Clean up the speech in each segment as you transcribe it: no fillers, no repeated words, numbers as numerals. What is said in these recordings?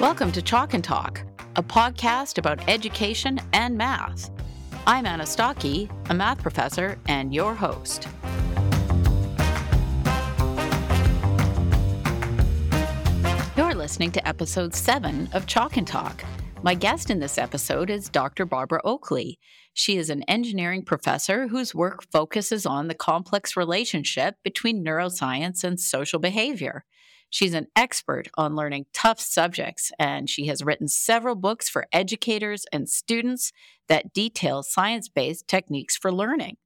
Welcome to Chalk and Talk, a podcast about education and math. I'm Anna Stokke, a math professor and your host. You're listening to episode 7 of Chalk and Talk. My guest in this episode is Dr. Barbara Oakley. She is an engineering professor whose work focuses on the complex relationship between neuroscience and social behavior. She's an expert on learning tough subjects, and she has written several books for educators and students that detail science-based techniques for learning.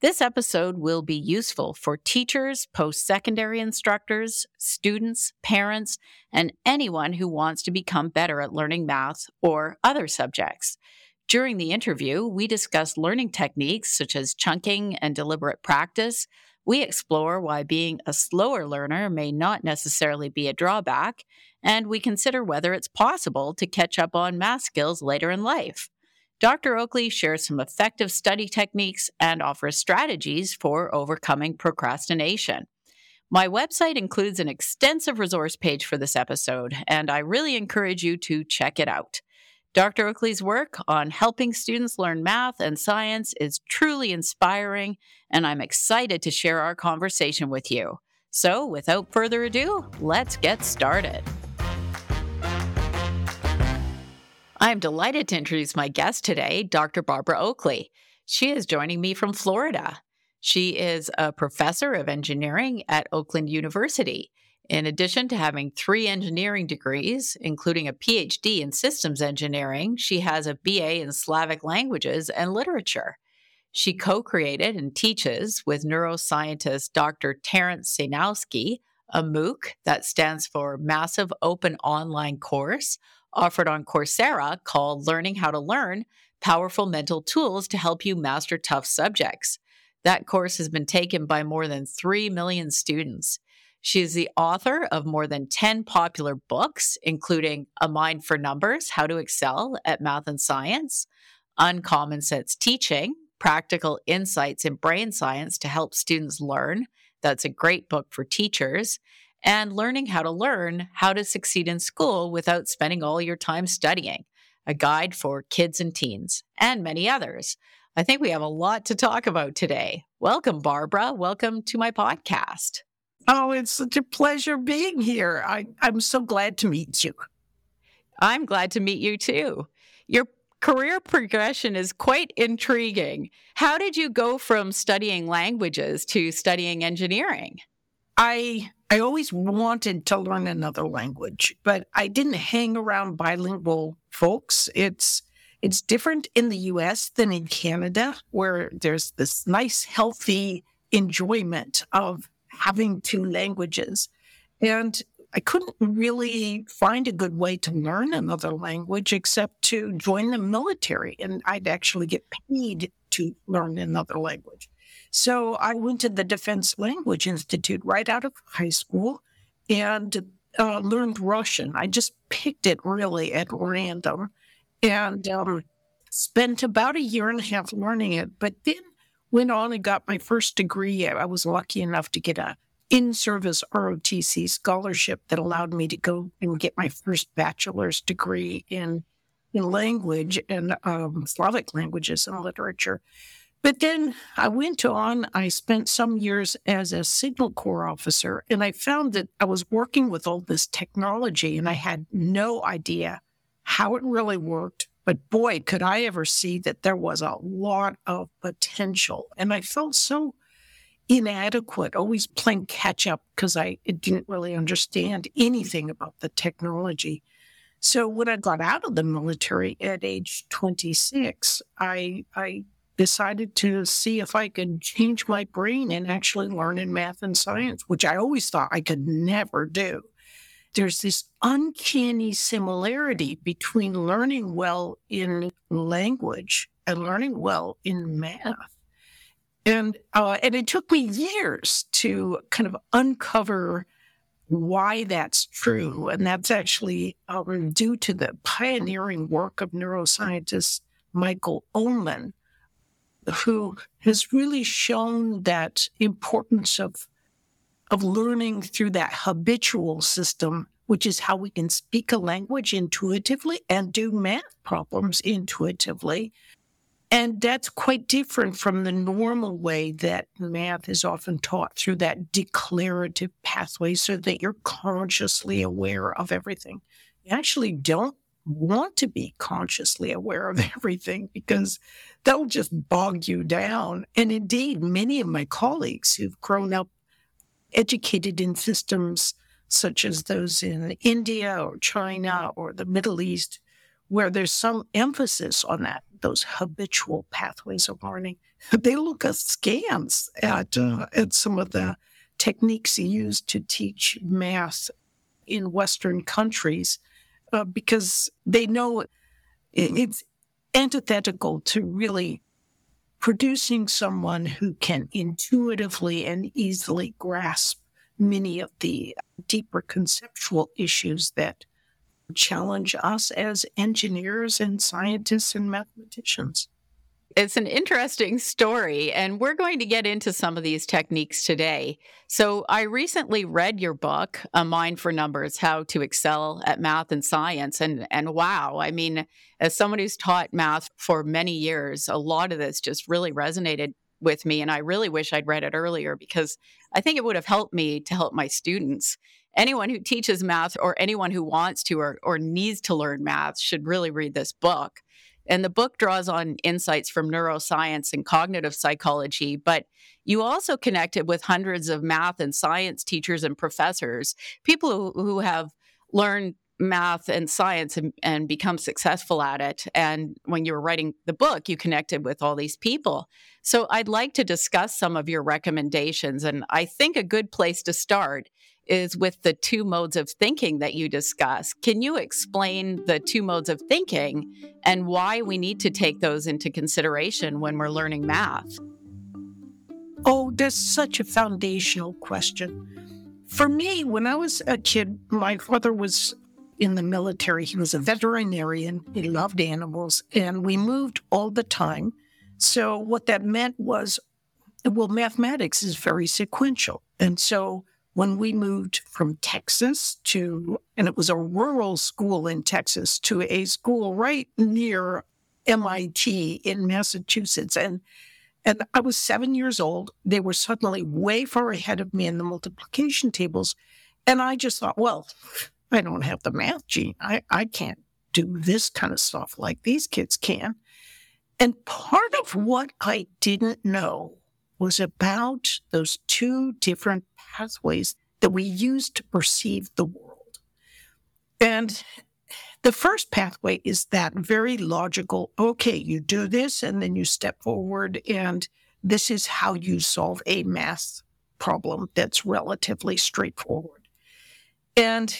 This episode will be useful for teachers, post-secondary instructors, students, parents, and anyone who wants to become better at learning math or other subjects. During the interview, we discuss learning techniques such as chunking and deliberate practice. We explore why being a slower learner may not necessarily be a drawback, and we consider whether it's possible to catch up on math skills later in life. Dr. Oakley shares some effective study techniques and offers strategies for overcoming procrastination. My website includes an extensive resource page for this episode, and I really encourage you to check it out. Dr. Oakley's work on helping students learn math and science is truly inspiring, and I'm excited to share our conversation with you. So, without further ado, let's get started. I'm delighted to introduce my guest today, Dr. Barbara Oakley. She is joining me from Florida. She is a professor of engineering at Oakland University. In addition to having 3 engineering degrees, including a PhD in systems engineering, she has a BA in Slavic languages and literature. She co-created and teaches with neuroscientist Dr. Terence Sejnowski a MOOC, that stands for Massive Open Online Course, offered on Coursera, called Learning How to Learn, Powerful Mental Tools to Help You Master Tough Subjects. That course has been taken by more than 3 million students. She is the author of more than 10 popular books, including A Mind for Numbers, How to Excel at Math and Science, Uncommon Sense Teaching, Practical Insights in Brain Science to Help Students Learn. That's a great book for teachers. And Learning How to Learn, How to Succeed in School Without Spending All Your Time Studying, a guide for kids and teens, and many others. I think we have a lot to talk about today. Welcome, Barbara. Welcome to my podcast. Oh, it's such a pleasure being here. I'm so glad to meet you. I'm glad to meet you, too. Your career progression is quite intriguing. How did you go from studying languages to studying engineering? I always wanted to learn another language, but I didn't hang around bilingual folks. It's different in the U.S. than in Canada, where there's this nice, healthy enjoyment of having 2 languages. And I couldn't really find a good way to learn another language except to join the military, and I'd actually get paid to learn another language. So I went to the Defense Language Institute right out of high school and learned Russian. I just picked it really at random and spent about a year and a half learning it, but then went on and got my first degree. I was lucky enough to get an in-service ROTC scholarship that allowed me to go and get my first bachelor's degree in language and Slavic languages and literature. But then I went on, I spent some years as a Signal Corps officer, and I found that I was working with all this technology, and I had no idea how it really worked. But boy, could I ever see that there was a lot of potential. And I felt so inadequate, always playing catch up because I didn't really understand anything about the technology. So when I got out of the military at age 26, I decided to see if I could change my brain and actually learn in math and science, which I always thought I could never do. There's this uncanny similarity between learning well in language and learning well in math. And it took me years to kind of uncover why that's true. And that's actually due to the pioneering work of neuroscientist Michael Ullman, who has really shown that importance of learning through that habitual system, which is how we can speak a language intuitively and do math problems intuitively. And that's quite different from the normal way that math is often taught through that declarative pathway so that you're consciously aware of everything. You actually don't want to be consciously aware of everything because that will just bog you down. And indeed, many of my colleagues who've grown up educated in systems such as those in India or China or the Middle East, where there's some emphasis on that, those habitual pathways of learning, they look askance at some of the techniques used to teach math in Western countries because they know it's antithetical to really producing someone who can intuitively and easily grasp many of the deeper conceptual issues that challenge us as engineers and scientists and mathematicians. It's an interesting story, and we're going to get into some of these techniques today. So I recently read your book, A Mind for Numbers, How to Excel at Math and Science. And wow, I mean, as someone who's taught math for many years, a lot of this just really resonated with me. And I really wish I'd read it earlier because I think it would have helped me to help my students. Anyone who teaches math or anyone who wants to or needs to learn math should really read this book. And the book draws on insights from neuroscience and cognitive psychology, but you also connected with hundreds of math and science teachers and professors, people who have learned math and science and become successful at it. And when you were writing the book, you connected with all these people. So I'd like to discuss some of your recommendations. And I think a good place to start is with the two modes of thinking that you discuss. Can you explain the two modes of thinking and why we need to take those into consideration when we're learning math? Oh, that's such a foundational question. For me, when I was a kid, my father was in the military. He was a veterinarian. He loved animals, and we moved all the time. So what that meant was, well, mathematics is very sequential. And so when we moved from Texas to, and it was a rural school in Texas, to a school right near MIT in Massachusetts. And I was 7 years old. They were suddenly way far ahead of me in the multiplication tables. And I just thought, well, I don't have the math gene. I can't do this kind of stuff like these kids can. And part of what I didn't know was about those two different pathways that we use to perceive the world. And the first pathway is that very logical, okay, you do this and then you step forward and this is how you solve a math problem that's relatively straightforward. And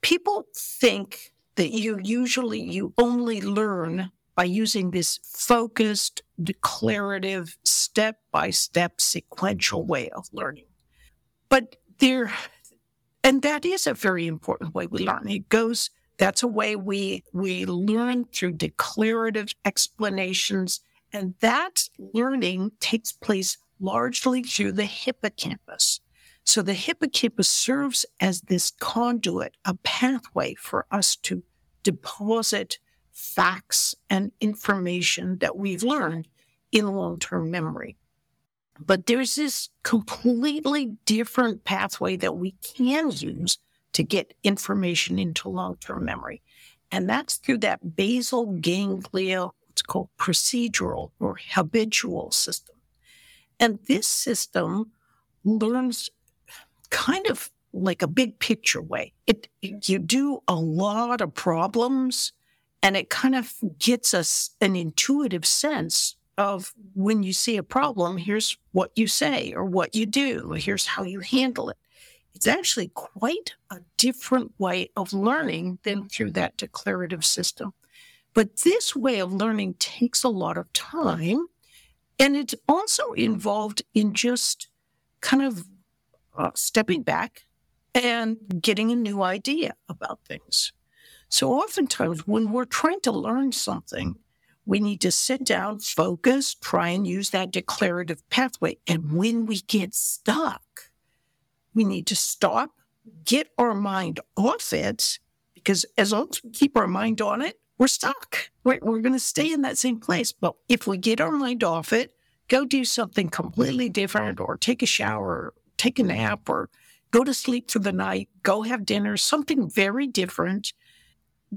people think that you only learn by using this focused, declarative, step-by-step sequential way of learning. But and that is a very important way we learn. That's a way we learn through declarative explanations, and that learning takes place largely through the hippocampus. So the hippocampus serves as this conduit, a pathway for us to deposit facts and information that we've learned in long-term memory. But there's this completely different pathway that we can use to get information into long-term memory. And that's through that basal ganglia, what's called procedural or habitual system. And this system learns kind of like a big picture way. You do a lot of problems, and it kind of gets us an intuitive sense of when you see a problem, here's what you say or what you do, or here's how you handle it. It's actually quite a different way of learning than through that declarative system. But this way of learning takes a lot of time, and it's also involved in just kind of stepping back and getting a new idea about things. So oftentimes when we're trying to learn something, we need to sit down, focus, try and use that declarative pathway. And when we get stuck, we need to stop, get our mind off it, because as long as we keep our mind on it, we're stuck. We're going to stay in that same place. But if we get our mind off it, go do something completely different, or take a shower, take a nap, or go to sleep for the night, go have dinner, something very different.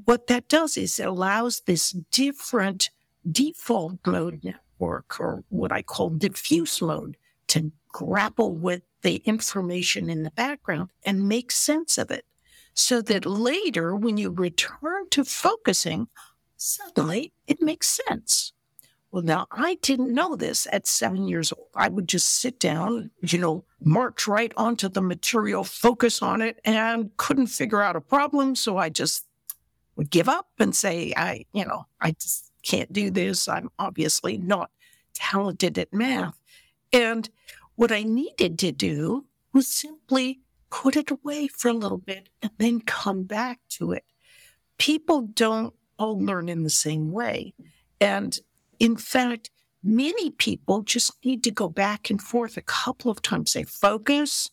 What that does is it allows this different default mode network, or what I call diffuse mode, to grapple with the information in the background and make sense of it, so that later when you return to focusing, suddenly it makes sense. Well, now, I didn't know this at 7 years old. I would just sit down, march right onto the material, focus on it, and couldn't figure out a problem. So I just would give up and say, I just can't do this. I'm obviously not talented at math. And what I needed to do was simply put it away for a little bit and then come back to it. People don't all learn in the same way. And in fact, many people just need to go back and forth a couple of times. They focus,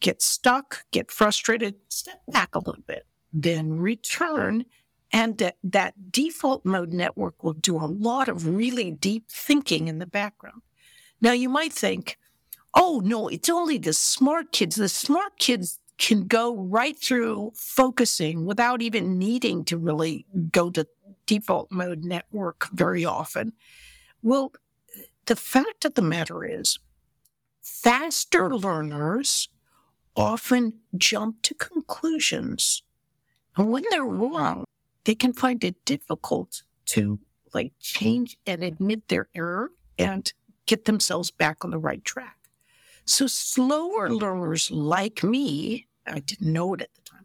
get stuck, get frustrated, step back a little bit, then return. And that default mode network will do a lot of really deep thinking in the background. Now, you might think, oh, no, it's only the smart kids. The smart kids can go right through focusing without even needing to really go to default mode network very often. Well, the fact of the matter is, faster learners often jump to conclusions. And when they're wrong, they can find it difficult to change and admit their error and get themselves back on the right track. So slower learners like me, I didn't know it at the time,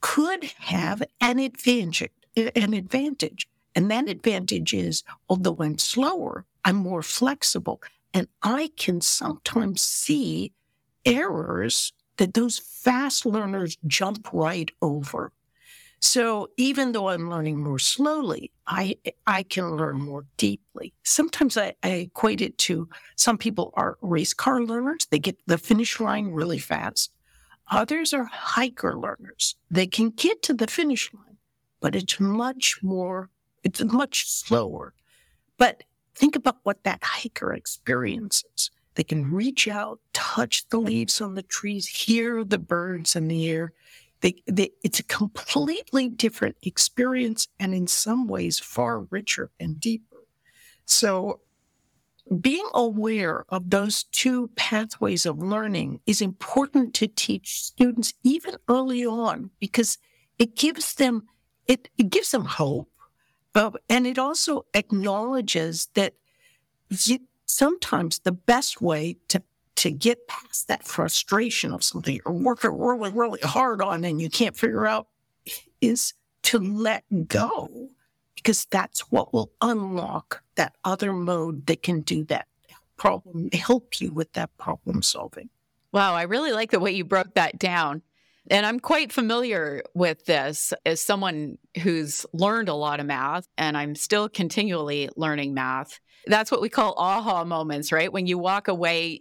could have an advantage. And that advantage is, although I'm slower, I'm more flexible. And I can sometimes see errors that those fast learners jump right over. So even though I'm learning more slowly, I can learn more deeply. Sometimes I equate it to, some people are race car learners. They get to the finish line really fast. Others are hiker learners. They can get to the finish line, but it's much slower. But think about what that hiker experiences. They can reach out, touch the leaves on the trees, hear the birds in the air. It's a completely different experience, and in some ways far richer and deeper. So being aware of those two pathways of learning is important to teach students even early on, because it gives them hope. And it also acknowledges that sometimes the best way to get past that frustration of something you're working really, really hard on and you can't figure out is to let go, because that's what will unlock that other mode that can do that problem, help you with that problem solving. Wow, I really like the way you broke that down. And I'm quite familiar with this as someone who's learned a lot of math, and I'm still continually learning math. That's what we call aha moments, right? When you walk away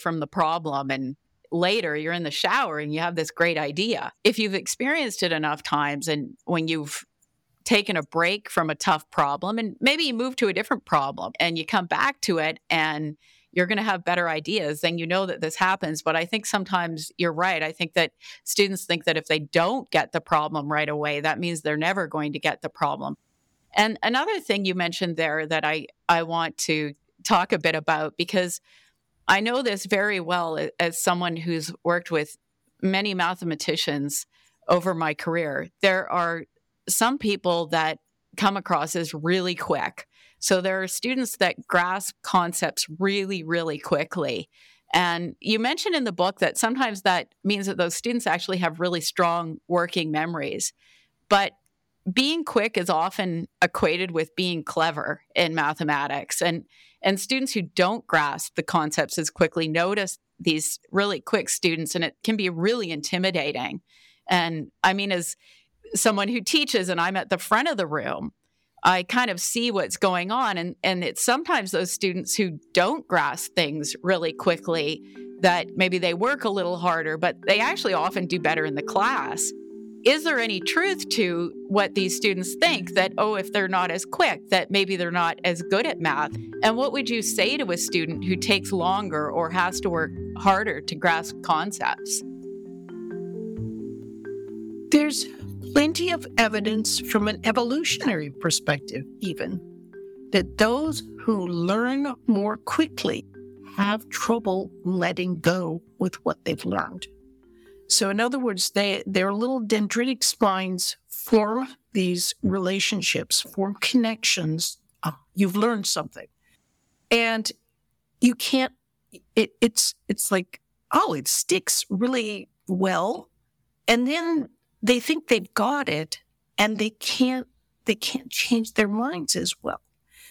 from the problem, and later you're in the shower and you have this great idea. If you've experienced it enough times, and when you've taken a break from a tough problem, and maybe you move to a different problem and you come back to it and you're going to have better ideas, then you know that this happens. But I think sometimes you're right. I think that students think that if they don't get the problem right away, that means they're never going to get the problem. And another thing you mentioned there that I want to talk a bit about, because I know this very well as someone who's worked with many mathematicians over my career. There are some people that come across as really quick. So there are students that grasp concepts really, really quickly. And you mentioned in the book that sometimes that means that those students actually have really strong working memories. But being quick is often equated with being clever in mathematics. And students who don't grasp the concepts as quickly notice these really quick students, and it can be really intimidating. And I mean, as someone who teaches and I'm at the front of the room, I kind of see what's going on. And it's sometimes those students who don't grasp things really quickly that maybe they work a little harder, but they actually often do better in the class. Is there any truth to what these students think that, oh, if they're not as quick, that maybe they're not as good at math? And what would you say to a student who takes longer or has to work harder to grasp concepts? There's plenty of evidence from an evolutionary perspective, even, that those who learn more quickly have trouble letting go with what they've learned. So in other words, their little dendritic spines form these relationships, form connections. Oh, you've learned something. And you can't, it's like, oh, it sticks really well. And then they think they've got it, and they can't change their minds as well.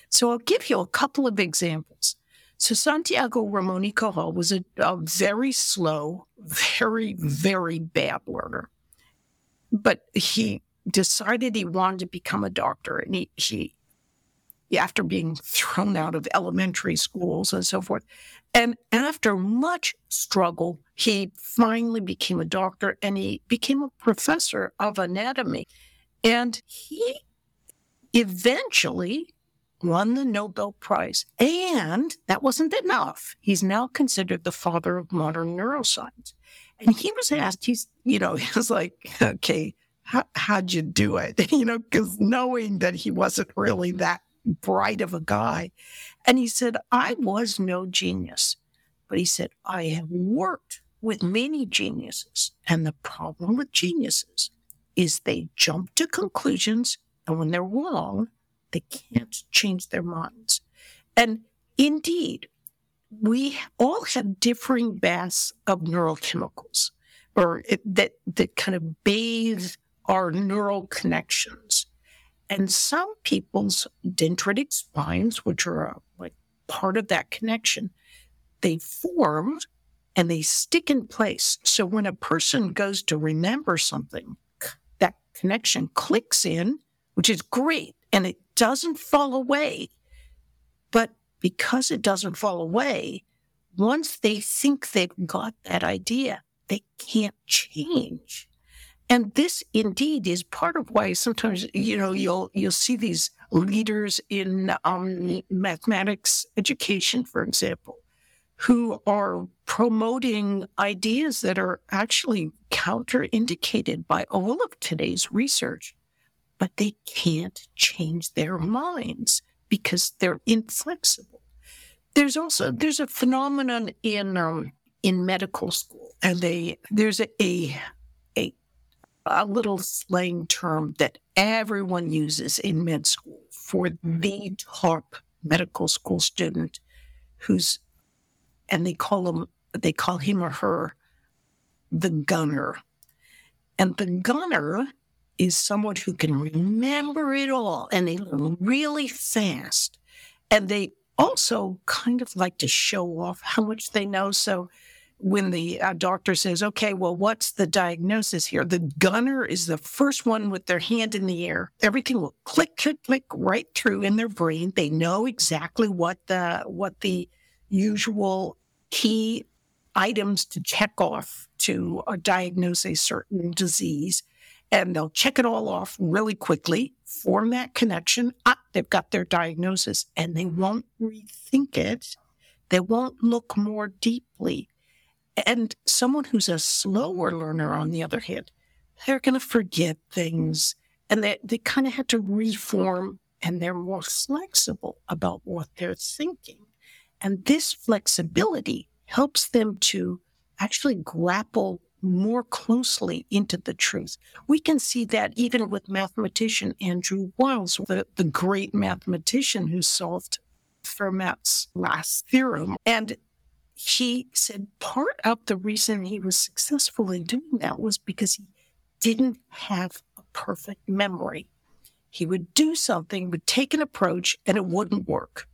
So I'll give you a couple of examples. So Santiago Ramon y Cajal was a very slow, very, very bad learner. But he decided he wanted to become a doctor. And he after being thrown out of elementary schools and so forth, and after much struggle, he finally became a doctor, and he became a professor of anatomy. And he eventually won the Nobel Prize. And that wasn't enough. He's now considered the father of modern neuroscience. And he was asked, he was like, okay, how'd you do it? Because knowing that he wasn't really that bright of a guy. And he said, I was no genius. But he said, I have worked with many geniuses. And the problem with geniuses is they jump to conclusions, and when they're wrong, they can't change their minds. And indeed, we all have differing baths of neurochemicals that kind of bathe our neural connections. And some people's dendritic spines, which are like part of that connection, they form and they stick in place. So when a person goes to remember something, that connection clicks in, which is great, and it doesn't fall away. But because it doesn't fall away, once they think they've got that idea, they can't change. And this indeed is part of why sometimes, you'll see these leaders in mathematics education, for example, who are promoting ideas that are actually counterindicated by all of today's research, but they can't change their minds because they're inflexible. There's a phenomenon in medical school, and there's a little slang term that everyone uses in med school for the top medical school student and they call him or her the gunner. And the gunner is someone who can remember it all, and they learn really fast. And they also kind of like to show off how much they know. So when the doctor says, okay, well, what's the diagnosis here? The gunner is the first one with their hand in the air. Everything will click, click, click right through in their brain. They know exactly what the usual key items to check off to diagnose a certain disease. And they'll check it all off really quickly, form that connection. They've got their diagnosis, and they won't rethink it. They won't look more deeply. And someone who's a slower learner, on the other hand, they're going to forget things, and they kind of have to reform, and they're more flexible about what they're thinking. And this flexibility helps them to actually grapple more closely into the truth. We can see that even with mathematician Andrew Wiles, the great mathematician who solved Fermat's last theorem. And he said part of the reason he was successful in doing that was because he didn't have a perfect memory. He would do something, would take an approach, and it wouldn't work.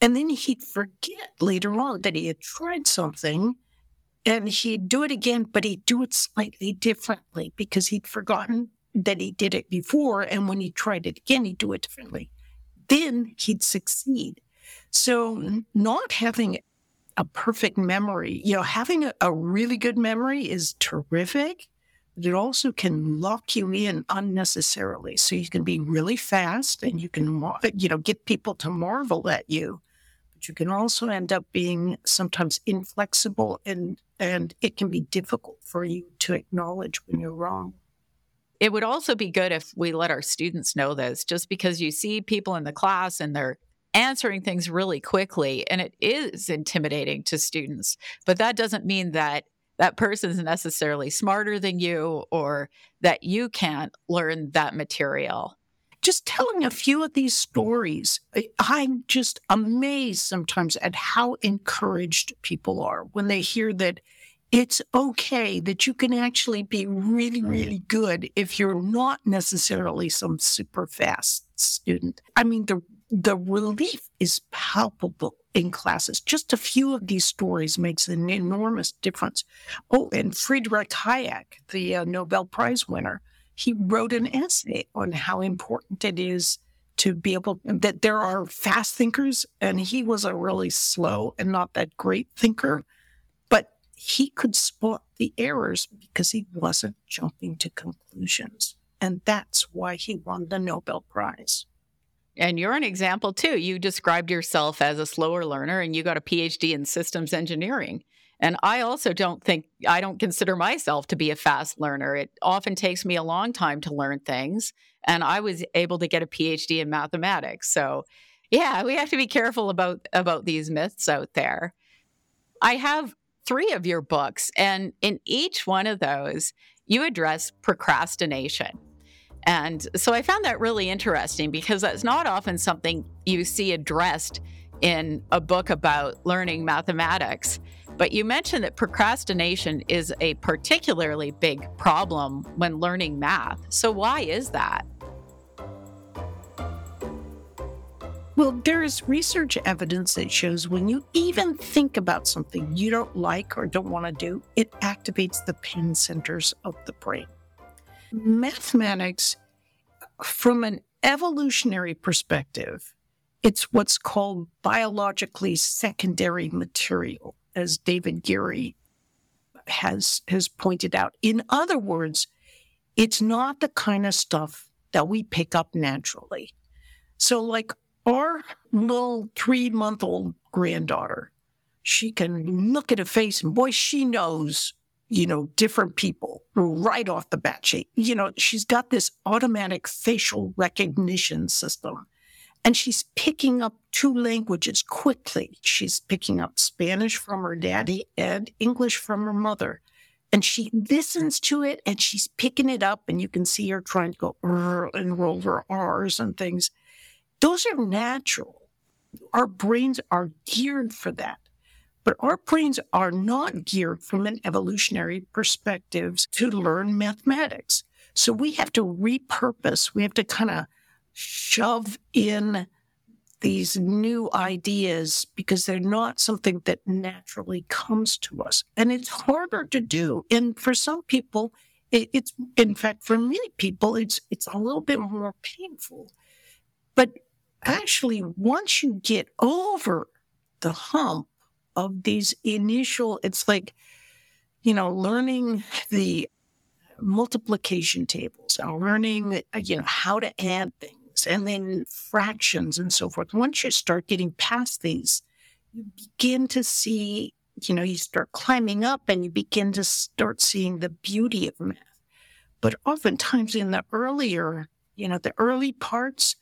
And then he'd forget later on that he had tried something, and he'd do it again, but he'd do it slightly differently because he'd forgotten that he did it before, and when he tried it again, he'd do it differently. Then he'd succeed. So not having a perfect memory, having a really good memory is terrific, but it also can lock you in unnecessarily. So you can be really fast and you can, get people to marvel at you, but you can also end up being sometimes inflexible and it can be difficult for you to acknowledge when you're wrong. It would also be good if we let our students know this, just because you see people in the class and they're answering things really quickly, and it is intimidating to students. But that doesn't mean that that person's necessarily smarter than you or that you can't learn that material. Just telling a few of these stories, I'm just amazed sometimes at how encouraged people are when they hear that it's okay, that you can actually be really, really good if you're not necessarily some super fast student. I mean, the relief is palpable in classes. Just a few of these stories makes an enormous difference. Oh, and Friedrich Hayek, the Nobel Prize winner, he wrote an essay on how important it is to be able, that there are fast thinkers, and he was a really slow and not that great thinker. He could spot the errors because he wasn't jumping to conclusions. And that's why he won the Nobel Prize. And you're an example, too. You described yourself as a slower learner, and you got a PhD in systems engineering. And I also don't consider myself to be a fast learner. It often takes me a long time to learn things. And I was able to get a PhD in mathematics. So, yeah, we have to be careful about these myths out there. I have three of your books, and in each one of those, you address procrastination. And so I found that really interesting because that's not often something you see addressed in a book about learning mathematics. But you mentioned that procrastination is a particularly big problem when learning math. So why is that? Well, there is research evidence that shows when you even think about something you don't like or don't want to do, it activates the pain centers of the brain. Mathematics, from an evolutionary perspective, it's what's called biologically secondary material, as David Geary has pointed out. In other words, it's not the kind of stuff that we pick up naturally. So like, our little 3-month-old granddaughter, she can look at a face and boy, she knows, different people right off the bat. She's got this automatic facial recognition system, and she's picking up 2 languages quickly. She's picking up Spanish from her daddy and English from her mother. And she listens to it and she's picking it up, and you can see her trying to go and roll her R's and things. Those are natural. Our brains are geared for that. But our brains are not geared from an evolutionary perspective to learn mathematics. So we have to repurpose. We have to kind of shove in these new ideas because they're not something that naturally comes to us. And it's harder to do. And for some people, it's, in fact, for many people, it's a little bit more painful. But actually, once you get over the hump of these initial, it's like, learning the multiplication tables and learning, how to add things and then fractions and so forth. Once you start getting past these, you begin to see, you start climbing up and you begin to start seeing the beauty of math. But oftentimes in the earlier, the early parts,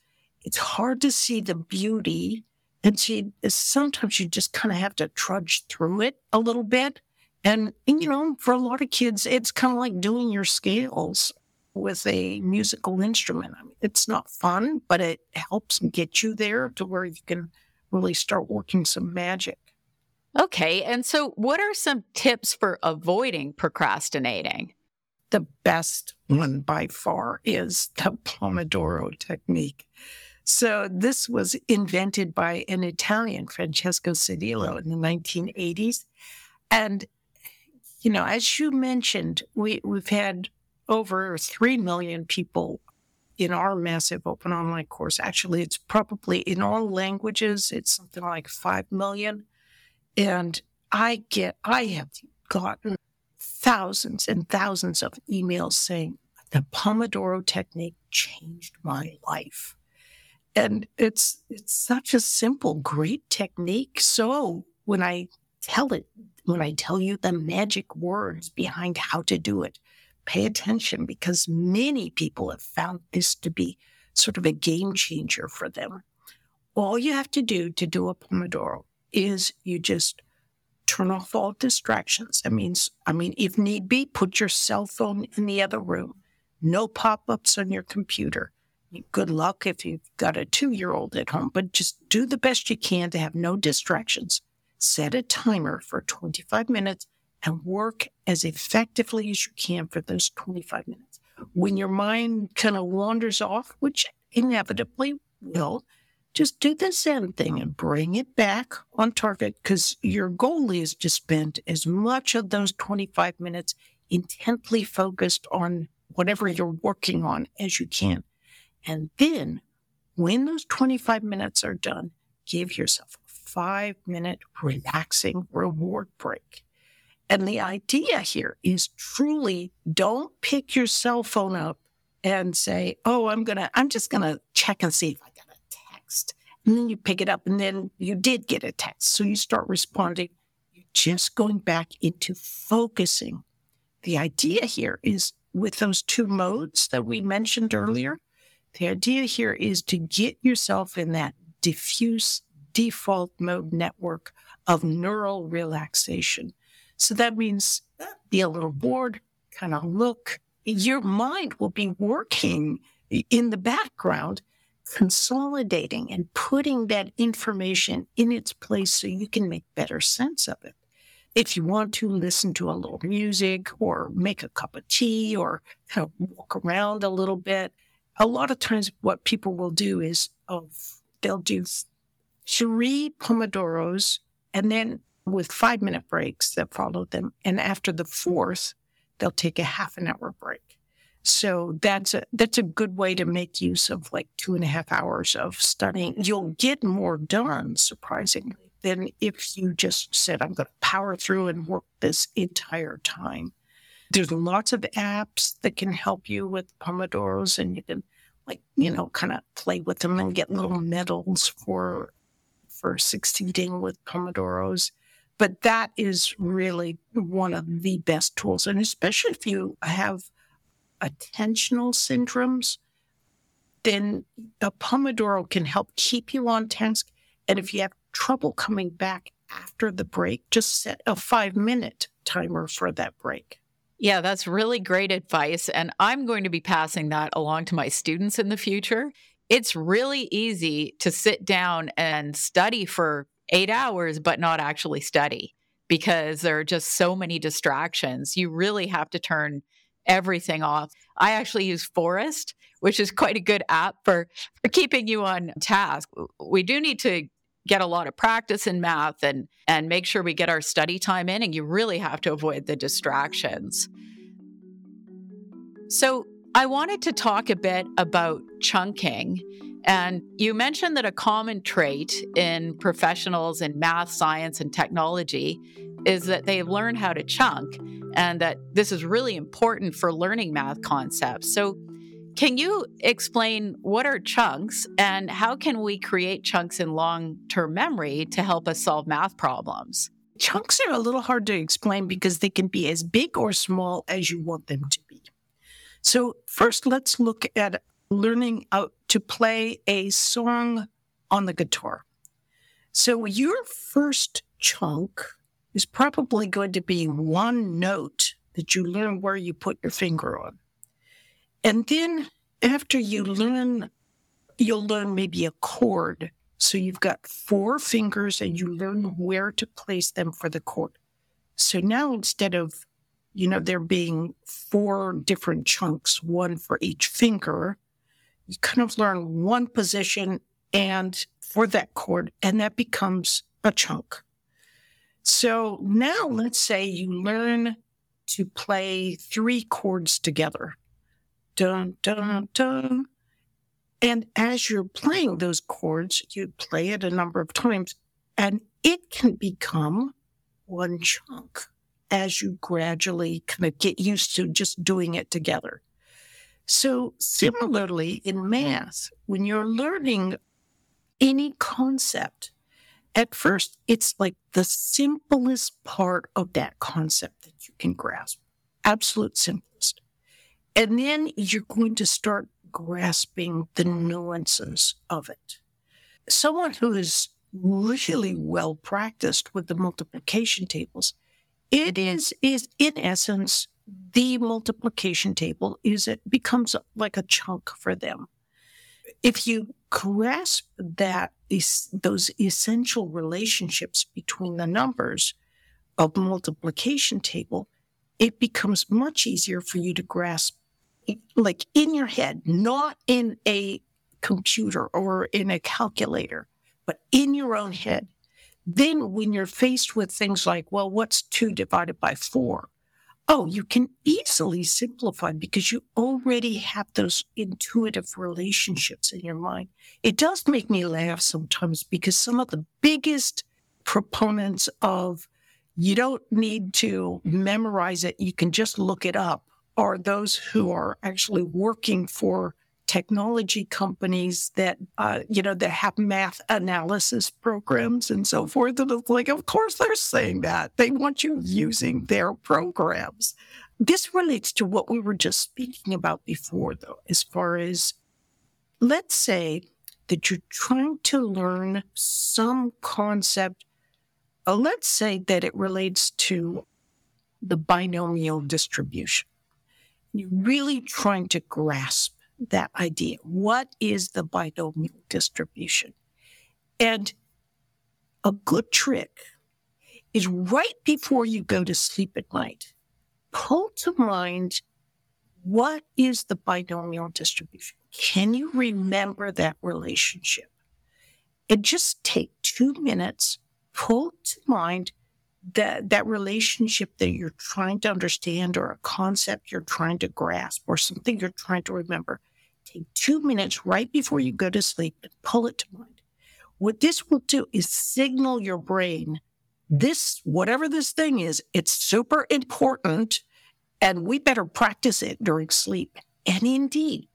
it's hard to see the beauty, and sometimes you just kind of have to trudge through it a little bit. And for a lot of kids, it's kind of like doing your scales with a musical instrument. I mean, it's not fun, but it helps get you there to where you can really start working some magic. Okay, and so what are some tips for avoiding procrastinating? The best one by far is the Pomodoro technique. So this was invented by an Italian, Francesco Cirillo, in the 1980s. And, as you mentioned, we've had over 3 million people in our massive open online course. Actually, it's probably in all languages, it's something like 5 million. And I have gotten thousands and thousands of emails saying, the Pomodoro technique changed my life. And it's such a simple, great technique. So when I tell you the magic words behind how to do it, pay attention, because many people have found this to be sort of a game changer for them. All you have to do a Pomodoro is you just turn off all distractions. I mean, if need be, put your cell phone in the other room. No pop-ups on your computer. Good luck if you've got a 2-year-old at home, but just do the best you can to have no distractions. Set a timer for 25 minutes and work as effectively as you can for those 25 minutes. When your mind kind of wanders off, which inevitably will, just do the Zen thing and bring it back on target, because your goal is to spend as much of those 25 minutes intently focused on whatever you're working on as you can. And then when those 25 minutes are done, give yourself a 5-minute relaxing reward break. And the idea here is truly don't pick your cell phone up and say, oh, I'm just going to check and see if I got a text. And then you pick it up and then you did get a text. So you start responding. You're just going back into focusing. The idea here is with those two modes that we mentioned earlier, the idea here is to get yourself in that diffuse default mode network of neural relaxation. So that means be a little bored, kind of look. Your mind will be working in the background, consolidating and putting that information in its place so you can make better sense of it. If you want to listen to a little music or make a cup of tea or kind of walk around a little bit, a lot of times what people will do is they'll do 3 Pomodoros and then with 5-minute breaks that follow them. And after the fourth, they'll take a half an hour break. So that's a good way to make use of like 2.5 hours of studying. You'll get more done, surprisingly, than if you just said, I'm going to power through and work this entire time. There's lots of apps that can help you with Pomodoros, and you can kind of play with them and get little medals for succeeding with Pomodoros. But that is really one of the best tools. And especially if you have attentional syndromes, then a Pomodoro can help keep you on task. And if you have trouble coming back after the break, just set a 5-minute timer for that break. Yeah, that's really great advice. And I'm going to be passing that along to my students in the future. It's really easy to sit down and study for 8 hours, but not actually study because there are just so many distractions. You really have to turn everything off. I actually use Forest, which is quite a good app for keeping you on task. We do need to get a lot of practice in math and make sure we get our study time in, and you really have to avoid the distractions. So I wanted to talk a bit about chunking. And you mentioned that a common trait in professionals in math, science, and technology is that they learn how to chunk, and that this is really important for learning math concepts. So can you explain what are chunks and how can we create chunks in long-term memory to help us solve math problems? Chunks are a little hard to explain because they can be as big or small as you want them to be. So first, let's look at learning how to play a song on the guitar. So your first chunk is probably going to be one note that you learn where you put your finger on. And then after you learn, you'll learn maybe a chord. So you've got 4 fingers and you learn where to place them for the chord. So now instead of, there being 4 different chunks, one for each finger, you kind of learn one position and for that chord, and that becomes a chunk. So now let's say you learn to play three chords together. Dun, dun, dun. And as you're playing those chords, you play it a number of times, and it can become one chunk as you gradually kind of get used to just doing it together. So similarly in math, when you're learning any concept, at first it's like the simplest part of that concept that you can grasp, absolute simplest. And then you're going to start grasping the nuances of it. Someone who is really well practiced with the multiplication tables, it is in essence the multiplication table becomes like a chunk for them. If you grasp those essential relationships between the numbers of multiplication table, it becomes much easier for you to grasp, like in your head, not in a computer or in a calculator, but in your own head. Then when you're faced with things like, well, what's 2 divided by 4? Oh, you can easily simplify because you already have those intuitive relationships in your mind. It does make me laugh sometimes because some of the biggest proponents of you don't need to memorize it, you can just look it up, are those who are actually working for technology companies that have math analysis programs and so forth. And it's like, of course they're saying that. They want you using their programs. This relates to what we were just speaking about before, though, as far as, let's say that you're trying to learn some concept. Let's say that it relates to the binomial distribution. You're really trying to grasp that idea. What is the binomial distribution? And a good trick is right before you go to sleep at night, call to mind, what is the binomial distribution? Can you remember that relationship? And just take 2 minutes, pull to mind that relationship that you're trying to understand, or a concept you're trying to grasp, or something you're trying to remember. Take 2 minutes right before you go to sleep and pull it to mind. What this will do is signal your brain, whatever this thing is, it's super important, and we better practice it during sleep. And indeed,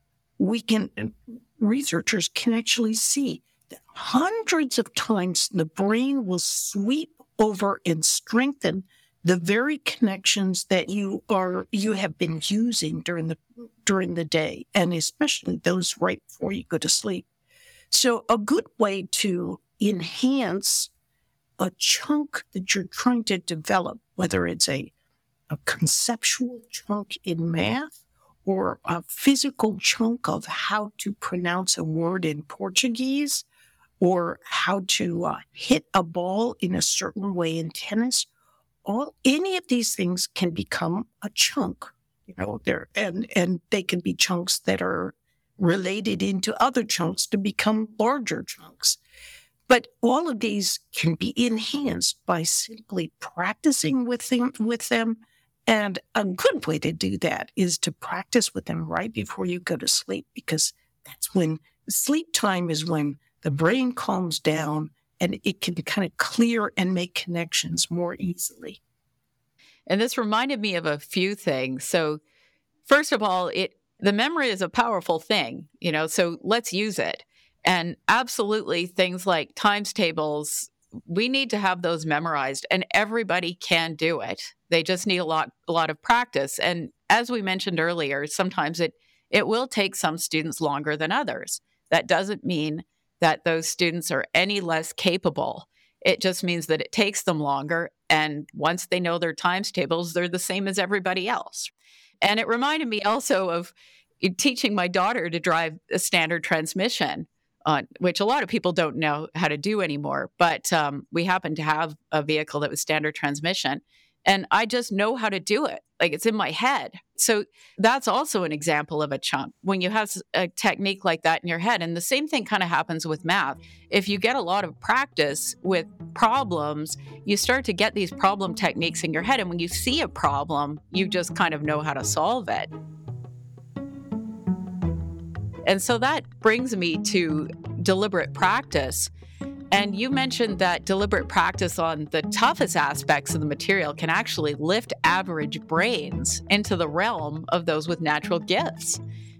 researchers can actually see that hundreds of times the brain will sweep over and strengthen the very connections that you have been using during the day, and especially those right before you go to sleep. So a good way to enhance a chunk that you're trying to develop, whether it's a conceptual chunk in math or a physical chunk of how to pronounce a word in Portuguese, or how to hit a ball in a certain way in tennis, any of these things can become a chunk, and they can be chunks that are related into other chunks to become larger chunks. But all of these can be enhanced by simply practicing with them. And a good way to do that is to practice with them right before you go to sleep, because that's when sleep time is when the brain calms down and it can kind of clear and make connections more easily. And this reminded me of a few things. So first of all, the memory is a powerful thing, so let's use it. And absolutely things like times tables, we need to have those memorized, and everybody can do it. They just need a lot of practice. And as we mentioned earlier, sometimes it will take some students longer than others. That doesn't mean that those students are any less capable. It just means that it takes them longer. And once they know their times tables, they're the same as everybody else. And it reminded me also of teaching my daughter to drive a standard transmission, which a lot of people don't know how to do anymore. But we happened to have a vehicle that was standard transmission. And I just know how to do it. Like, it's in my head. So that's also an example of a chunk when you have a technique like that in your head. And the same thing kind of happens with math. If you get a lot of practice with problems, you start to get these problem techniques in your head. And when you see a problem, you just kind of know how to solve it. And so that brings me to deliberate practice. And you mentioned that deliberate practice on the toughest aspects of the material can actually lift average brains into the realm of those with natural gifts.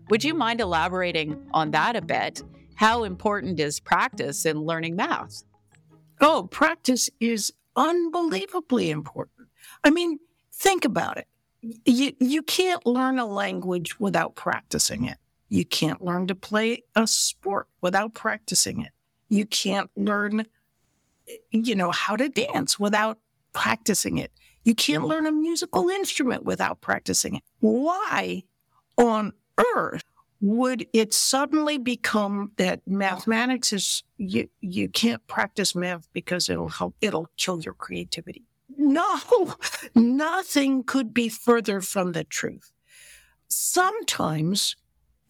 Would you mind elaborating on that a bit? How important is practice in learning math? Oh, practice is unbelievably important. I mean, think about it. You can't learn a language without practicing it. You can't learn to play a sport without practicing it. You can't learn, how to dance without practicing it. You can't learn a musical instrument without practicing it. Why on earth would it suddenly become that mathematics is, you can't practice math because it'll kill your creativity? No, nothing could be further from the truth. Sometimes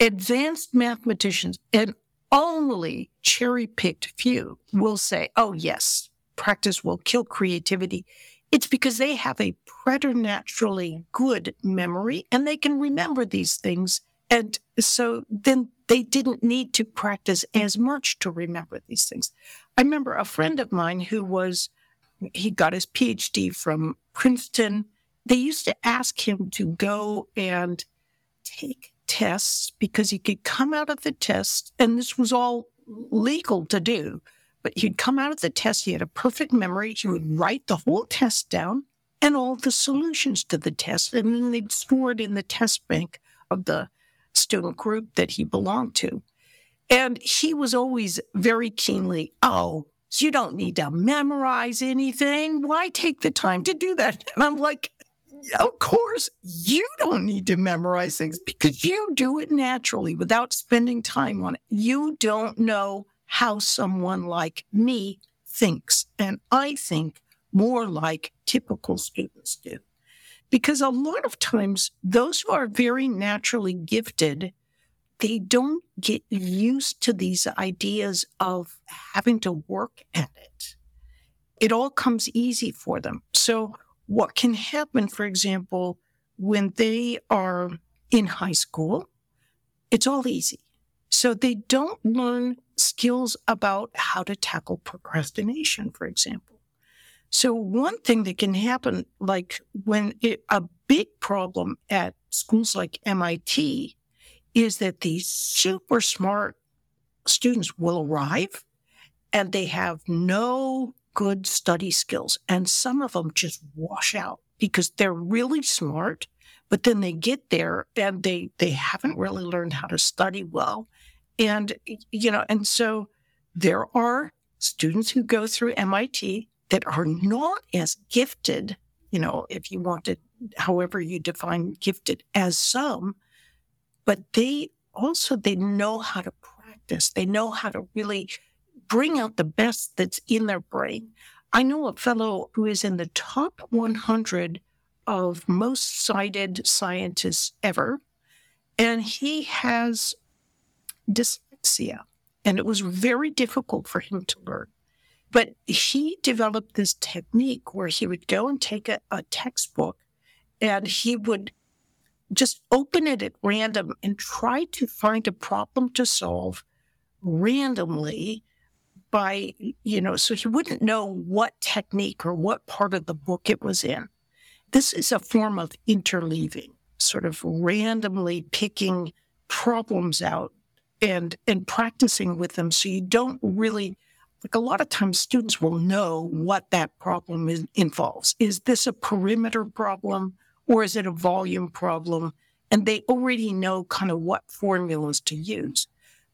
advanced mathematicians and only cherry-picked few will say, oh, yes, practice will kill creativity. It's because they have a preternaturally good memory and they can remember these things. And so then they didn't need to practice as much to remember these things. I remember a friend of mine he got his PhD from Princeton. They used to ask him to go and take tests because he could come out of the test, and this was all legal to do, but he'd come out of the test, he had a perfect memory, he would write the whole test down and all the solutions to the test, and then they'd store it in the test bank of the student group that he belonged to. And he was always very keenly, so you don't need to memorize anything. Why take the time to do that? And I'm like, of course, you don't need to memorize things because you do it naturally without spending time on it. You don't know how someone like me thinks, and I think more like typical students do. Because a lot of times, those who are very naturally gifted, they don't get used to these ideas of having to work at it. It all comes easy for them. So what can happen, for example, when they are in high school, it's all easy. So they don't learn skills about how to tackle procrastination, for example. So one thing that can happen, like when a big problem at schools like MIT is that these super smart students will arrive and they have no good study skills. And some of them just wash out because they're really smart, but then they get there and they haven't really learned how to study well. And, and so there are students who go through MIT that are not as gifted, if you want to, however you define gifted, as some, but they know how to practice. They know how to really bring out the best that's in their brain. I know a fellow who is in the top 100 of most cited scientists ever, and he has dyslexia, and it was very difficult for him to learn. But he developed this technique where he would go and take a textbook, and he would just open it at random and try to find a problem to solve randomly, by, so he wouldn't know what technique or what part of the book it was in. This is a form of interleaving, sort of randomly picking problems out and practicing with them. So you don't really, like a lot of times students will know what that problem involves. Is this a perimeter problem or is it a volume problem? And they already know kind of what formulas to use.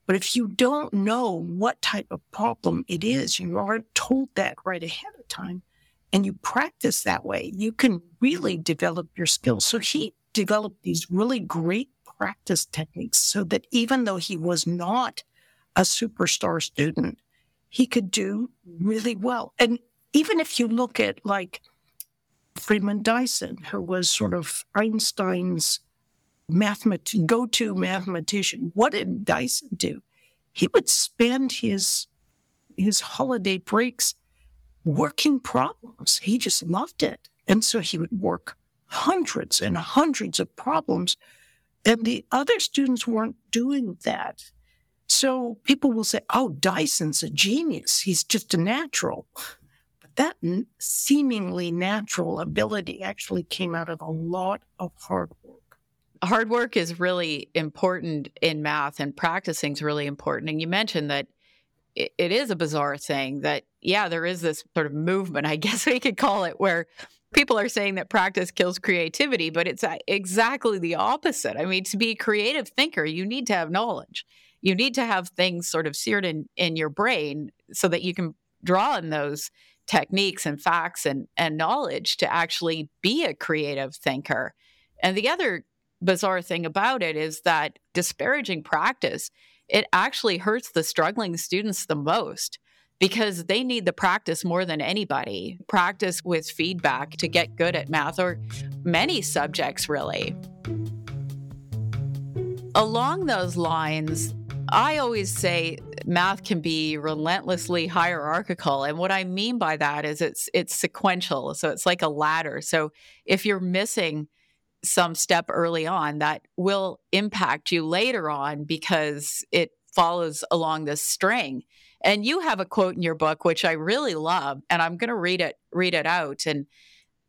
But if you don't know what type of problem it is, you aren't told that right ahead of time, and you practice that way, you can really develop your skills. So he developed these really great practice techniques so that even though he was not a superstar student, he could do really well. And even if you look at like Freeman Dyson, who was sort of Einstein's go-to mathematician. What did Dyson do? He would spend his holiday breaks working problems. He just loved it. And so he would work hundreds and hundreds of problems, and the other students weren't doing that. So people will say, oh, Dyson's a genius. He's just a natural. But that seemingly natural ability actually came out of a lot of hard work. Hard work is really important in math, and practicing is really important. And you mentioned that it is a bizarre thing that, yeah, there is this sort of movement, I guess we could call it, where people are saying that practice kills creativity, but it's exactly the opposite. I mean, to be a creative thinker, you need to have knowledge. You need to have things sort of seared in your brain so that you can draw on those techniques and facts and knowledge to actually be a creative thinker. And the other bizarre thing about it is that disparaging practice, it actually hurts the struggling students the most because they need the practice more than anybody. Practice with feedback to get good at math or many subjects, really. Along those lines, I always say math can be relentlessly hierarchical. And what I mean by that is it's sequential. So it's like a ladder. So if you're missing some step early on, that will impact you later on because it follows along this string. And you have a quote in your book, which I really love, and I'm going to read it out. And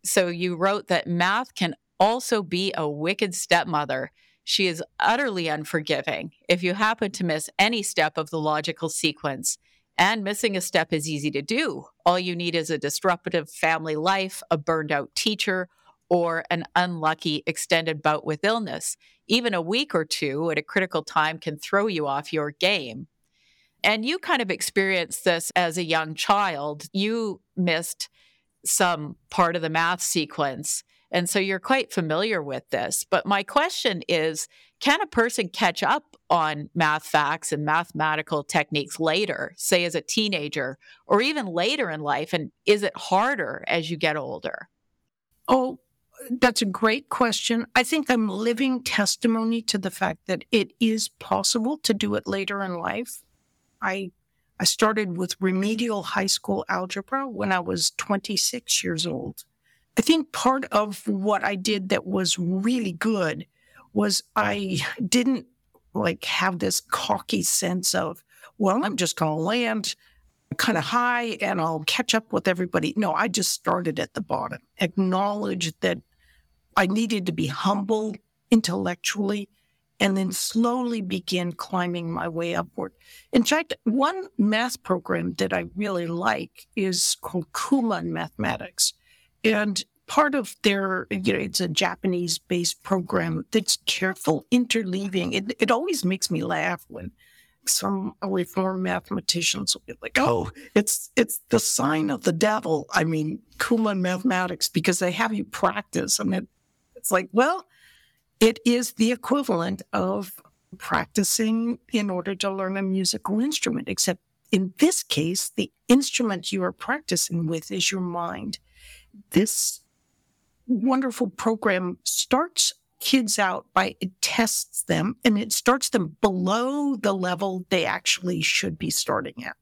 so you wrote that math can also be a wicked stepmother. She is utterly unforgiving. If you happen to miss any step of the logical sequence, and missing a step is easy to do. All you need is a disruptive family life, a burned out teacher, or an unlucky extended bout with illness. Even a week or two at a critical time can throw you off your game. And you kind of experienced this as a young child. You missed some part of the math sequence, and so you're quite familiar with this. But my question is, can a person catch up on math facts and mathematical techniques later, say as a teenager, or even later in life? And is it harder as you get older? Oh, that's a great question. I think I'm living testimony to the fact that it is possible to do it later in life. I started with remedial high school algebra when I was 26 years old. I think part of what I did that was really good was I didn't have this cocky sense of, well, I'm just going to land kind of high and I'll catch up with everybody. No, I just started at the bottom, acknowledged that I needed to be humble intellectually, and then slowly begin climbing my way upward. In fact, one math program that I really like is called Kumon Mathematics. And part of their, it's a Japanese-based program that's careful interleaving. It always makes me laugh when some reformed mathematicians will be like, oh, it's the sign of the devil. I mean, Kumon Mathematics, because they have you practice. I mean, it's like, well, it is the equivalent of practicing in order to learn a musical instrument, except in this case, the instrument you are practicing with is your mind. This wonderful program starts kids out by, it tests them, and it starts them below the level they actually should be starting at.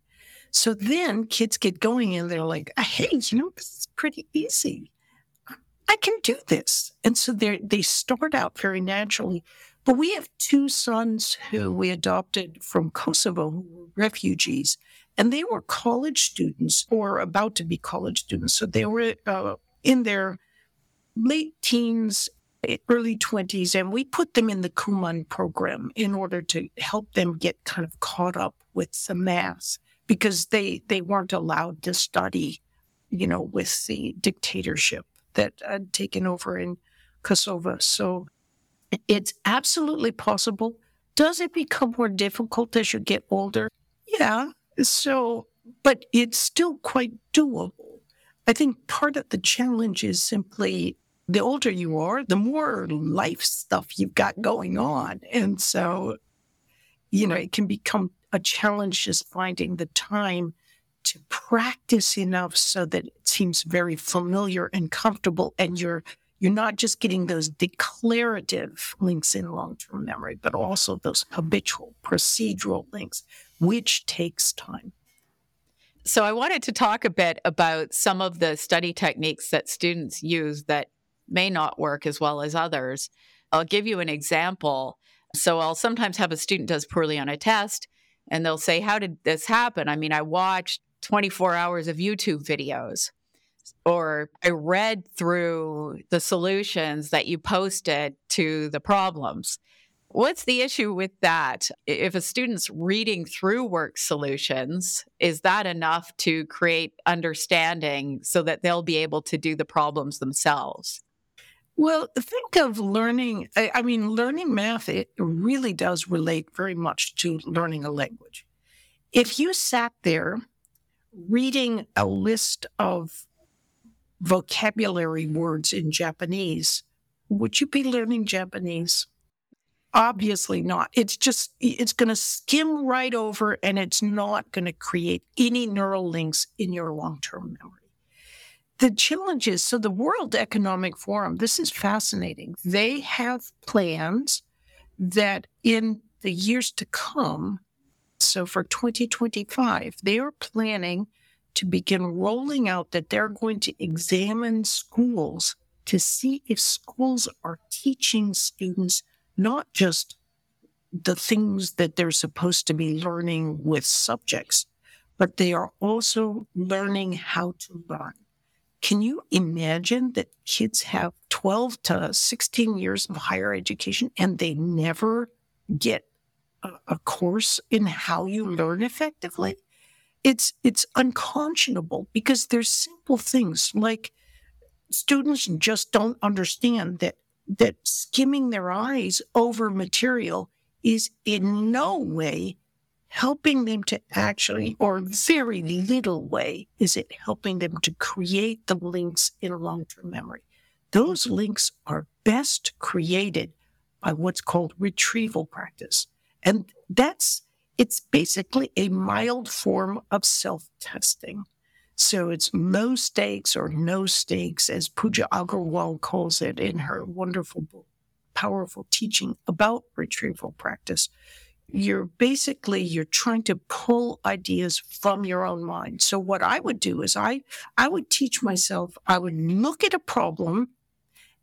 So then kids get going and they're like, hey, this is pretty easy. I can do this. And so they start out very naturally. But we have two sons who we adopted from Kosovo who were refugees, and they were college students or about to be college students. So they were in their late teens, early 20s, and we put them in the Kumon program in order to help them get kind of caught up with the math, because they weren't allowed to study, with the dictatorship that had taken over in Kosovo. So it's absolutely possible. Does it become more difficult as you get older? Yeah. So, but it's still quite doable. I think part of the challenge is simply the older you are, the more life stuff you've got going on. And so, it can become a challenge just finding the time to practice enough so that it seems very familiar and comfortable, and you're not just getting those declarative links in long-term memory, but also those habitual procedural links, which takes time. So I wanted to talk a bit about some of the study techniques that students use that may not work as well as others. I'll give you an example. So I'll sometimes have a student does poorly on a test, and they'll say, how did this happen? I mean, I watched 24 hours of YouTube videos, or I read through the solutions that you posted to the problems. What's the issue with that? If a student's reading through work solutions, is that enough to create understanding so that they'll be able to do the problems themselves? Well, think of learning. I mean, learning math, it really does relate very much to learning a language. If you sat there reading a list of vocabulary words in Japanese, would you be learning Japanese? Obviously not. It's going to skim right over, and it's not going to create any neural links in your long-term memory. The challenge is, so the World Economic Forum, this is fascinating. They have plans that in the years to come, so for 2025, they are planning to begin rolling out that they're going to examine schools to see if schools are teaching students not just the things that they're supposed to be learning with subjects, but they are also learning how to learn. Can you imagine that kids have 12 to 16 years of higher education and they never get a course in how you learn effectively? It's unconscionable, because there's simple things like students just don't understand that skimming their eyes over material is in no way helping them to actually, or very little way, is it helping them to create the links in long-term memory. Those links are best created by what's called retrieval practice. And it's basically a mild form of self-testing. So it's low stakes or no stakes, as Pooja Agarwal calls it in her wonderful book, Powerful Teaching, about retrieval practice. You're trying to pull ideas from your own mind. So what I would do is I would teach myself, I would look at a problem,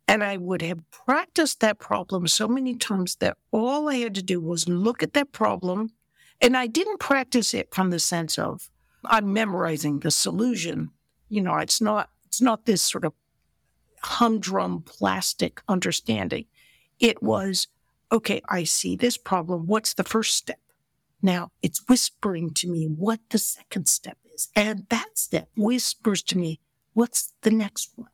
and I would have practiced that problem so many times that all I had to do was look at that problem, and I didn't practice it from the sense of, I'm memorizing the solution. You know, it's not this sort of humdrum plastic understanding. It was, okay, I see this problem. What's the first step? Now it's whispering to me what the second step is. And that step whispers to me, what's the next one?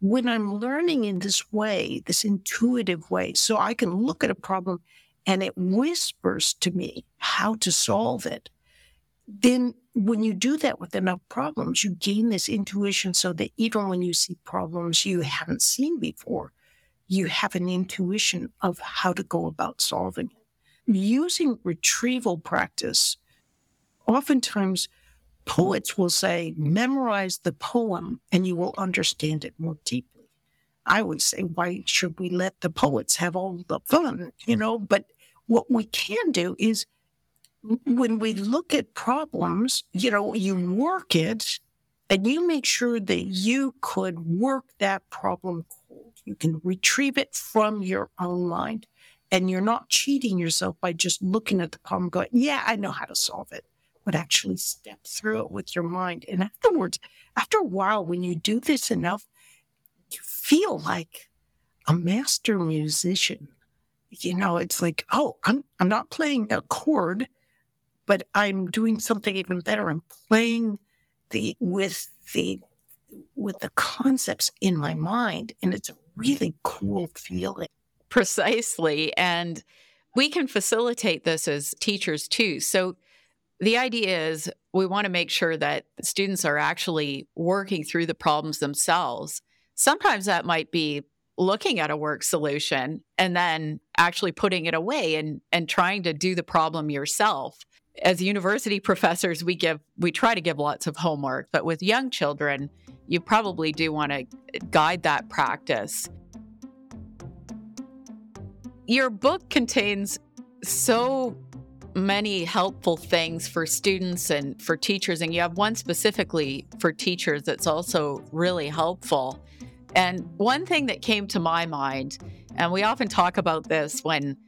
When I'm learning in this way, this intuitive way, so I can look at a problem and it whispers to me how to solve it, then when you do that with enough problems, you gain this intuition so that even when you see problems you haven't seen before, you have an intuition of how to go about solving it. Using retrieval practice, oftentimes poets will say, memorize the poem and you will understand it more deeply. I would say, why should we let the poets have all the fun? But what we can do is, when we look at problems, you work it and you make sure that you could work that problem cold. You can retrieve it from your own mind, and you're not cheating yourself by just looking at the problem going, yeah, I know how to solve it, but actually step through it with your mind. And afterwards, after a while, when you do this enough, you feel like a master musician. It's like, oh, I'm not playing a chord, but I'm doing something even better. I'm playing with the concepts in my mind, and it's a really cool feeling. Precisely, and we can facilitate this as teachers too. So the idea is we want to make sure that students are actually working through the problems themselves. Sometimes that might be looking at a work solution and then actually putting it away and trying to do the problem yourself. as university professors, we try to give lots of homework, but with young children, you probably do want to guide that practice. Your book contains so many helpful things for students and for teachers, and you have one specifically for teachers that's also really helpful. And one thing that came to my mind, and we often talk about this when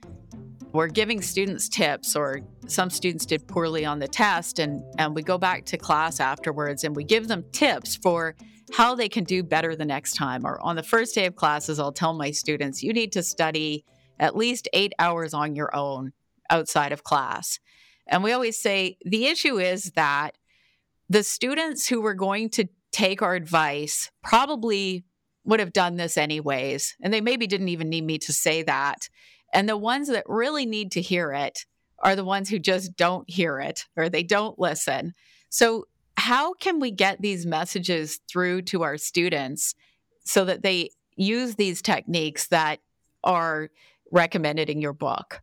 we're giving students tips, or some students did poorly on the test, and we go back to class afterwards and we give them tips for how they can do better the next time. Or on the first day of classes, I'll tell my students, you need to study at least 8 hours on your own outside of class. And we always say, the issue is that the students who were going to take our advice probably would have done this anyways. And they maybe didn't even need me to say that. And the ones that really need to hear it are the ones who just don't hear it, or they don't listen. So how can we get these messages through to our students so that they use these techniques that are recommended in your book?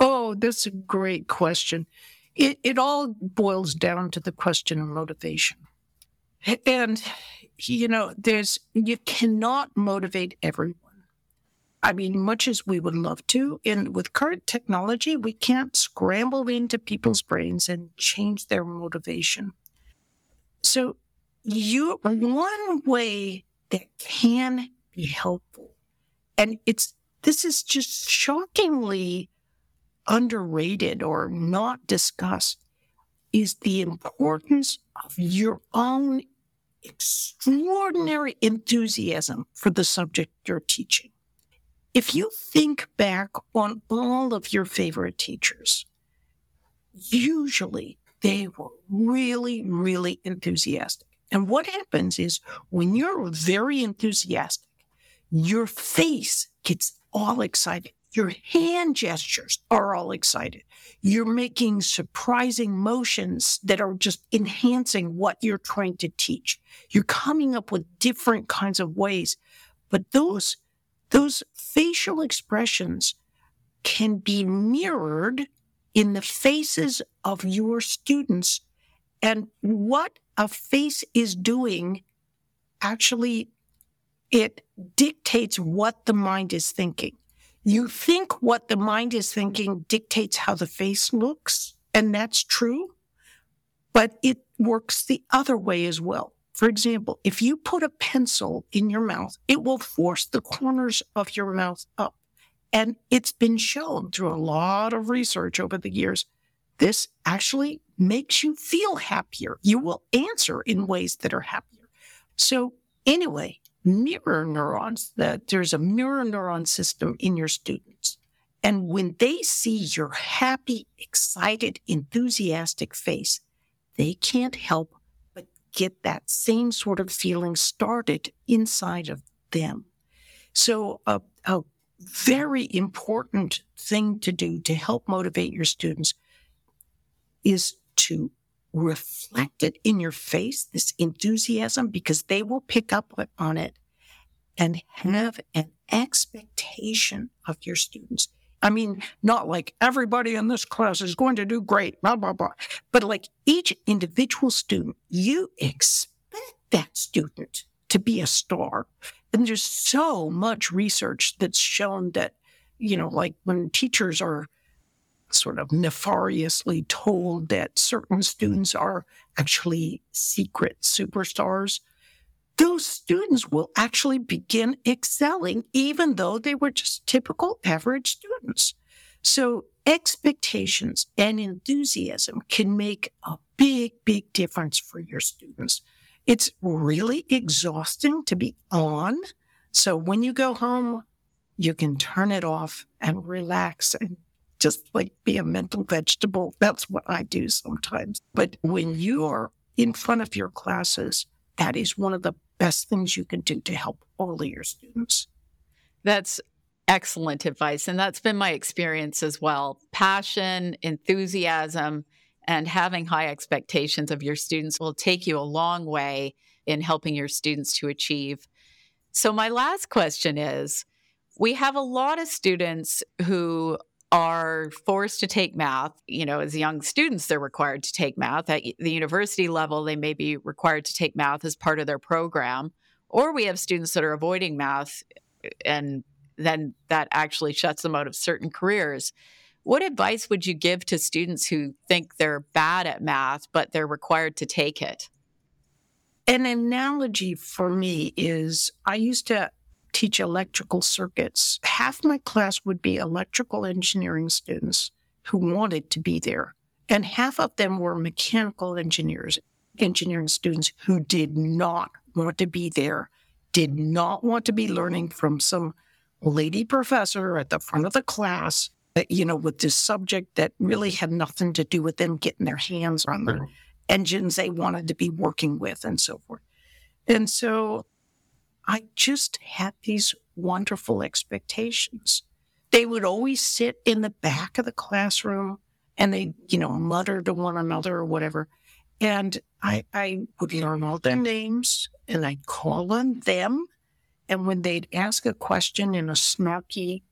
Oh, that's a great question. It all boils down to the question of motivation. And, you cannot motivate everyone. I mean, much as we would love to, and with current technology, we can't scramble into people's brains and change their motivation. So one way that can be helpful, and this is just shockingly underrated or not discussed, is the importance of your own extraordinary enthusiasm for the subject you're teaching. If you think back on all of your favorite teachers, usually they were really, really enthusiastic. And what happens is when you're very enthusiastic, your face gets all excited. Your hand gestures are all excited. You're making surprising motions that are just enhancing what you're trying to teach. You're coming up with different kinds of ways. But those facial expressions can be mirrored in the faces of your students. And what a face is doing, actually, it dictates what the mind is thinking. You think what the mind is thinking dictates how the face looks, and that's true, but it works the other way as well. For example, if you put a pencil in your mouth, it will force the corners of your mouth up. And it's been shown through a lot of research over the years, this actually makes you feel happier. You will answer in ways that are happier. So anyway, mirror neurons, there's a mirror neuron system in your students. And when they see your happy, excited, enthusiastic face, they can't help get that same sort of feeling started inside of them. So a very important thing to do to help motivate your students is to reflect it in your face, this enthusiasm, because they will pick up on it and have an expectation of your students. I mean, not like everybody in this class is going to do great, blah, blah, blah. But like each individual student, you expect that student to be a star. And there's so much research that's shown that, like when teachers are sort of nefariously told that certain students are actually secret superstars, those students will actually begin excelling, even though they were just typical average students. So expectations and enthusiasm can make a big, big difference for your students. It's really exhausting to be on. So when you go home, you can turn it off and relax and just like be a mental vegetable. That's what I do sometimes. But when you are in front of your classes, that is one of the best things you can do to help all of your students. That's excellent advice. And that's been my experience as well. Passion, enthusiasm, and having high expectations of your students will take you a long way in helping your students to achieve. So my last question is, we have a lot of students who are forced to take math. You know, as young students, they're required to take math. At the university level, they may be required to take math as part of their program. Or we have students that are avoiding math, and then that actually shuts them out of certain careers. What advice would you give to students who think they're bad at math, but they're required to take it? An analogy for me is I used to teach electrical circuits. Half my class would be electrical engineering students who wanted to be there, and half of them were mechanical engineering students who did not want to be there, did not want to be learning from some lady professor at the front of the class, you know, with this subject that really had nothing to do with them getting their hands on the engines they wanted to be working with and so forth. And so I just had these wonderful expectations. They would always sit in the back of the classroom and they, you know, mutter to one another or whatever. And I would learn all their names and I'd call on them. And when they'd ask a question in a snarky,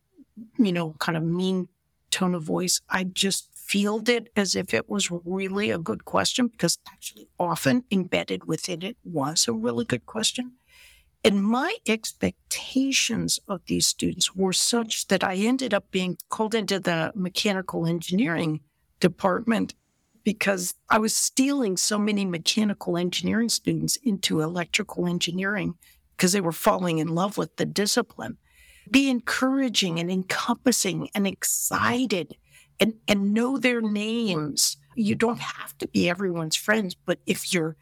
you know, kind of mean tone of voice, I'd just field it as if it was really a good question, because actually often embedded within it was a really good question. And my expectations of these students were such that I ended up being called into the mechanical engineering department because I was stealing so many mechanical engineering students into electrical engineering because they were falling in love with the discipline. Be encouraging and encompassing and excited and know their names. You don't have to be everyone's friends, but if you're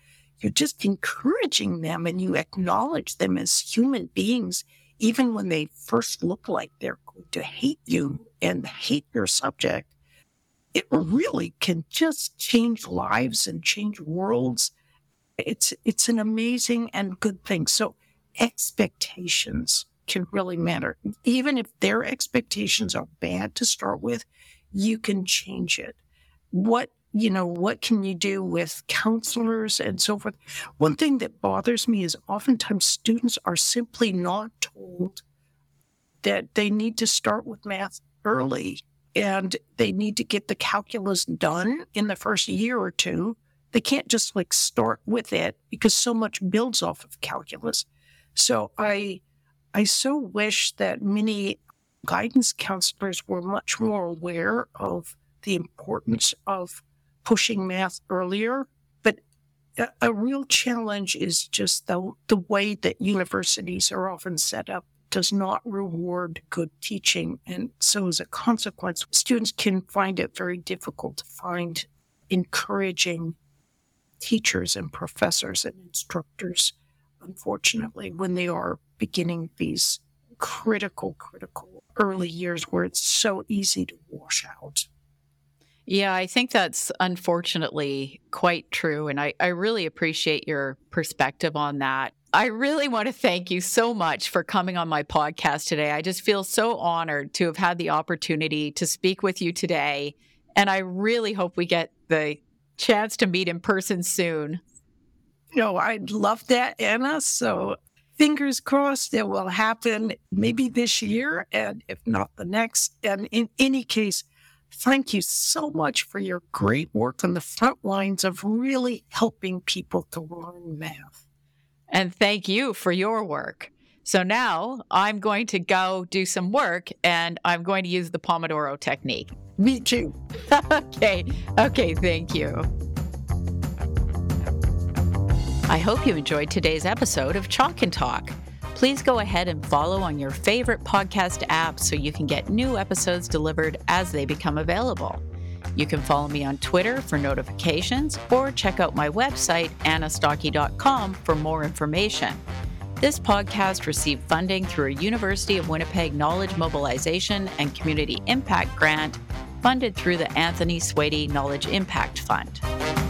just encouraging them and you acknowledge them as human beings, even when they first look like they're going to hate you and hate your subject, it really can just change lives and change worlds. It's an amazing and good thing. So expectations can really matter. Even if their expectations are bad to start with, you can change it. What can you do with counselors and so forth? One thing that bothers me is oftentimes students are simply not told that they need to start with math early and they need to get the calculus done in the first year or two. They can't just like start with it because so much builds off of calculus. So I so wish that many guidance counselors were much more aware of the importance of pushing math earlier. But a real challenge is just the way that universities are often set up does not reward good teaching. And so as a consequence, students can find it very difficult to find encouraging teachers and professors and instructors, unfortunately, when they are beginning these critical early years where it's so easy to wash out. Yeah, I think that's unfortunately quite true. And I really appreciate your perspective on that. I really want to thank you so much for coming on my podcast today. I just feel so honored to have had the opportunity to speak with you today. And I really hope we get the chance to meet in person soon. No, I'd love that, Anna. So fingers crossed it will happen maybe this year, and if not the next. And in any case, thank you so much for your great work on the front lines of really helping people to learn math. And thank you for your work. So now I'm going to go do some work, and I'm going to use the Pomodoro technique. Me too. Okay, thank you. I hope you enjoyed today's episode of Chalk and Talk. Please go ahead and follow on your favorite podcast app so you can get new episodes delivered as they become available. You can follow me on Twitter for notifications or check out my website, annastokke.com, for more information. This podcast received funding through a University of Winnipeg Knowledge Mobilization and Community Impact Grant funded through the Anthony Swady Knowledge Impact Fund.